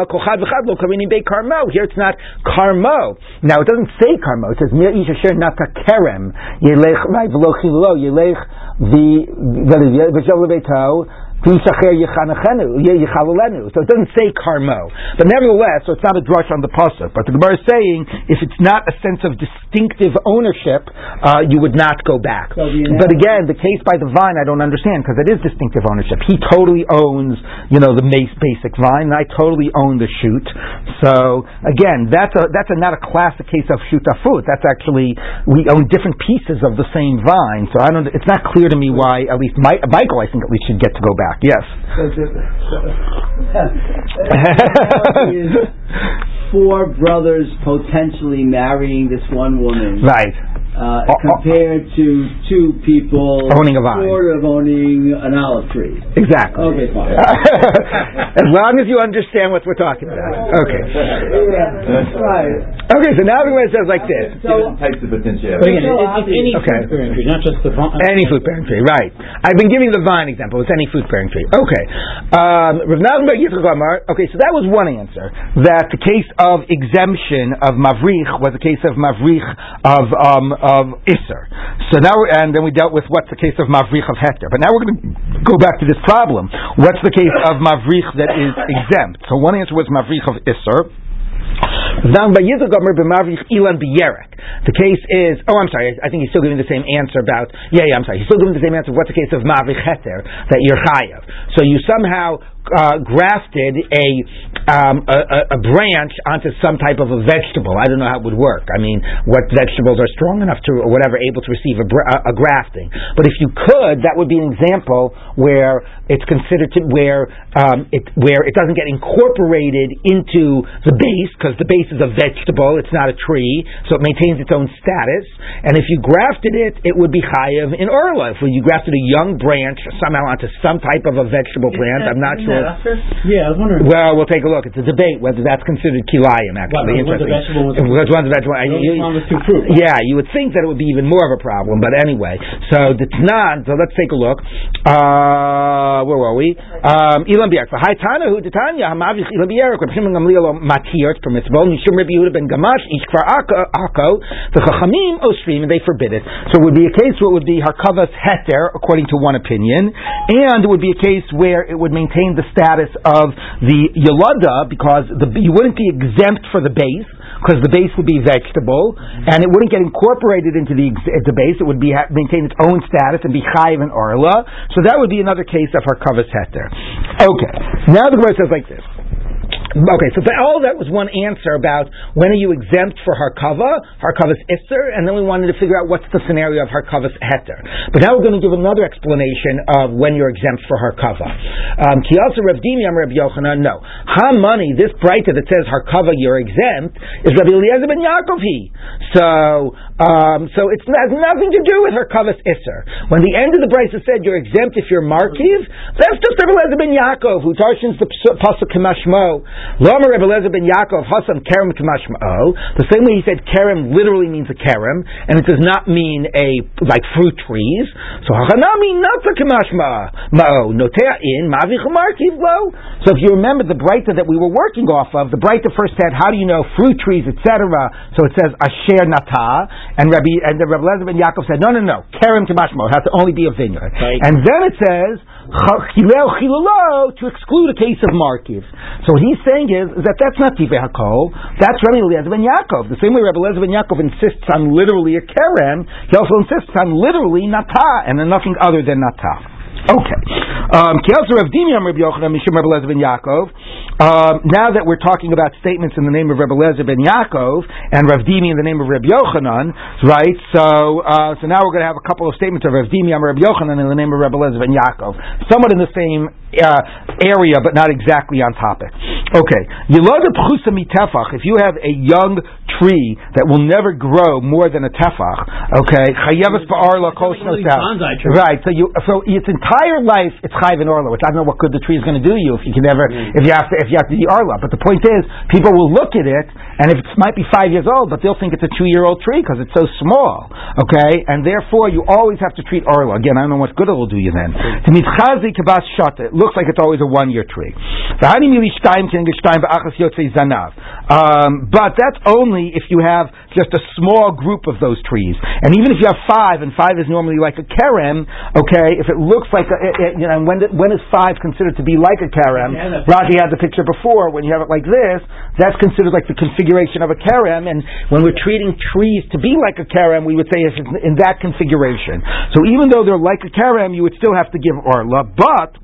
it's not karmo. Now it doesn't say karmo. It says mir ish asher nata kerem yelech v'lo chilo yelech v'shavlebeito. So it doesn't say karmo, but nevertheless, so it's not a drush on the pasuk. But the Gemara is saying, if it's not a sense of distinctive ownership, uh, you would not go back. So but again, the case by the vine, I don't understand because it is distinctive ownership. He totally owns, you know, the basic vine, and I totally own the shoot. So again, that's a, that's a, not a classic case of shutafut. That's actually we own different pieces of the same vine. So I don't. It's not clear to me why. At least my, Michael, I think at least should get to go back. Yes. Four brothers potentially marrying this one woman. Right. Uh, oh, compared oh, to two people owning a vine, sort of owning an olive tree. Exactly. Okay, fine. As long as you understand what we're talking about. Okay. Yeah, that's right. Okay, so now everyone says like this. So, types of potentiality. But again, it's, it's any okay. food bearing tree, not just the vine. Any food bearing tree, right? I've been giving the vine example. It's any food bearing tree. Okay. Um, Rav Nachman bar Yitro Amar. Okay, so that was one answer. That the case of exemption of mavrich was a case of mavrich of. Um, of Isser. So now, we're, and then we dealt with what's the case of Mavrich of Heter. But now we're going to go back to this problem. What's the case of Mavrich that is exempt? So one answer was Mavrich of Isser. The case is, oh, I'm sorry, I think he's still giving the same answer about, yeah, yeah, I'm sorry, he's still giving the same answer of what's the case of Mavrich Heter, that you're Chayav. So you somehow Uh, grafted a, um, a a branch onto some type of a vegetable. I don't know how it would work. I mean, what vegetables are strong enough to, or whatever, able to receive a, a, a grafting. But if you could, that would be an example where it's considered to where um, it where it doesn't get incorporated into the base because the base is a vegetable. It's not a tree, so it maintains retains its own status, and if you grafted it, it would be chayav in Orla. If you grafted a young branch somehow onto some type of a vegetable plant, I'm not sure. Yeah, I was wondering. Well, we'll take a look. It's a debate whether that's considered kilayim, actually. Well, interesting. Because one's a vegetable. I, you, fruit, yeah, you would think that it would be even more of a problem, but anyway. So, the Tanan, so let's take a look. Uh, where were we? Ilan Bi'er. For Hai Tanahu, Titania, Hamavich, Ilan Bi'er, Rabshim Gamliel, Matir, it's permissible. Mishum Rabbi Yehuda ben Gamash, Ishkvar Akko, the Chachamim, Ostrim, and they forbid it. So, it would be a case where it would be Harkavas Heter, according to one opinion, and it would be a case where it would maintain the status of the Yolada, because the, you wouldn't be exempt for the base, because the base would be vegetable, and it wouldn't get incorporated into the, the base, it would be ha- maintain its own status and be chayiv and orla, so that would be another case of harkavas heter. Okay, now the Gemara says like this. Okay, so all that was one answer about when are you exempt for Harkava, Harkavas Isser, and then we wanted to figure out what's the scenario of Harkavas Heter. But now we're going to give another explanation of when you're exempt for Harkava. Um, Ki also Rav Dimi, Rav Yochanan, no. Ha money, this breita that says Harkava, you're exempt, is Rebbe Eliezer ben Yaakovhi. So, um, so it has nothing to do with Harkavas Isser. When the end of the breita said you're exempt if you're Markiv, that's just Rebbe Eliezer ben Yaakov, who tarshins the Pasuk Kamashmo. Lama Rebbe Eliezer ben Yaakov Hasam Kerem Kamashma'o. The same way he said Kerem literally means a Kerem, and it does not mean a like fruit trees. So Hachanami Natsa Kamashma'o Notea in Mavich Markiv Lo. So if you remember the Breita that we were working off of, the Breita first said, how do you know fruit trees, et cetera. So it says Asher Nata, and Rebbe and the Rebbe Eliezer ben Yaakov said, no, no, no, Kerem Kamashma'o has to only be a vineyard, right. And then it says Chilel Chilolo to exclude a case of Markiv. So he said. Saying is, is that that's not Tivei Hakol, that's Rebbe Eliezer ben Yaakov. The same way Rebbe Eliezer ben Yaakov insists on literally a Kerem, he also insists on literally Nata, and then nothing other than Nata. Okay. Um, now that we're talking about statements in the name of Rebbe Eliezer ben Yaakov and Rav Dimi in the name of Rebbe Yochanan, right? So, uh, so now we're going to have a couple of statements of Rav Dimi and Rebbe Yochanan in the name of Rebbe Eliezer ben Yaakov, somewhat in the same uh, area, but not exactly on topic. Okay. If you have a young tree that will never grow more than a tefach, okay? Right. So you, so it's entirely entire life, it's chayiv and orla, which I don't know what good the tree is going to do you if you can never, mm. if you have to, if you have to eat orla. But the point is, people will look at it, and if it might be five years old, but they'll think it's a two-year-old tree because it's so small. Okay, and therefore you always have to treat orla. Again, I don't know what good it will do you then. To mitchazi kibas shata, it looks like it's always a one-year tree. Um, but that's only if you have just a small group of those trees, and even if you have five, and five is normally like a kerem. Okay, if it looks like Like a, a, you know, when, when is five considered to be like a kerem? Yeah, Rashi had the picture before. When you have it like this, that's considered like the configuration of a kerem. And when we're treating trees to be like a kerem, we would say it's in that configuration. So even though they're like a kerem, you would still have to give orla, but.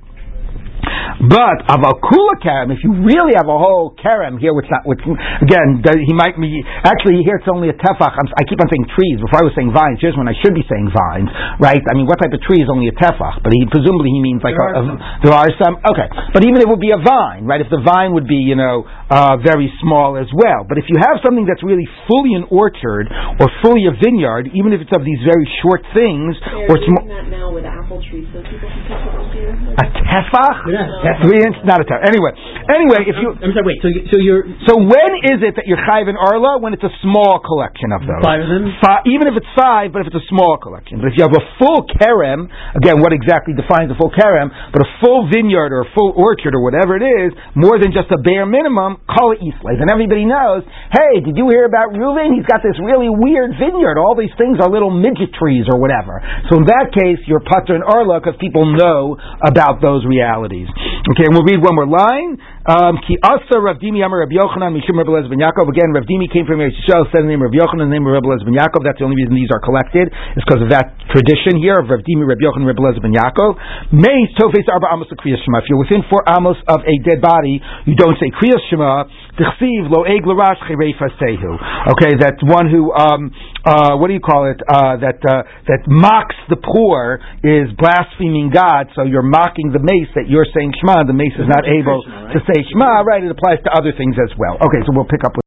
But avakula kerem, if you really have a whole kerem here, which not, which again he might be actually here it's only a tefach. I'm, I keep on saying trees before I was saying vines. Here's when I should be saying vines, right? I mean, what type of tree is only a tefach? But he presumably he means like there a, are, some. A, there are some. Okay, but even it would be a vine, right? If the vine would be you know uh, very small as well. But if you have something that's really fully an orchard or fully a vineyard, even if it's of these very short things, they're or sm- that now with apple trees, so people can pick up here. A tefach. Yeah, three inch, not a tower. Anyway, anyway, if you, I'm, I'm sorry. Wait. So, you, so you're. So when is it that you're chayiv in Arla? When it's a small collection of those. Five of them. Five, even if it's five, but if it's a small collection. But if you have a full kerem, again, what exactly defines a full kerem? But a full vineyard or a full orchard or whatever it is, more than just a bare minimum, call it Eastlake, and everybody knows. Hey, did you hear about Reuven? He's got this really weird vineyard. All these things are little midget trees or whatever. So in that case, you're patur in Arla because people know about those realities. Okay, and we'll read one more line. Ki asa Rav Dimi Amar Rav Yochanan Mishum Rebbe Eliezer ben Yaakov. Again, Rav Dimi came from Yerushalayim, said the name of Rav Yochanan, the name of Rebbe Eliezer ben Yaakov. That's the only reason these are collected, is because of that tradition here of Rav Dimi, Rav Yochanan, Rebbe Eliezer ben Yaakov. Meis tofes arba amos l'kriyas shema. If you're within four amos of a dead body, you don't say kriyas shema. Tichsiv lo eg l'rash chirei fasehu. Okay, that one who um, uh, what do you call it? Uh, that uh, that mocks the poor is blaspheming God. So you're mocking the mace that you're saying Shema. The mace is not able to say Shema, right? It applies to other things as well. Okay, so we'll pick up with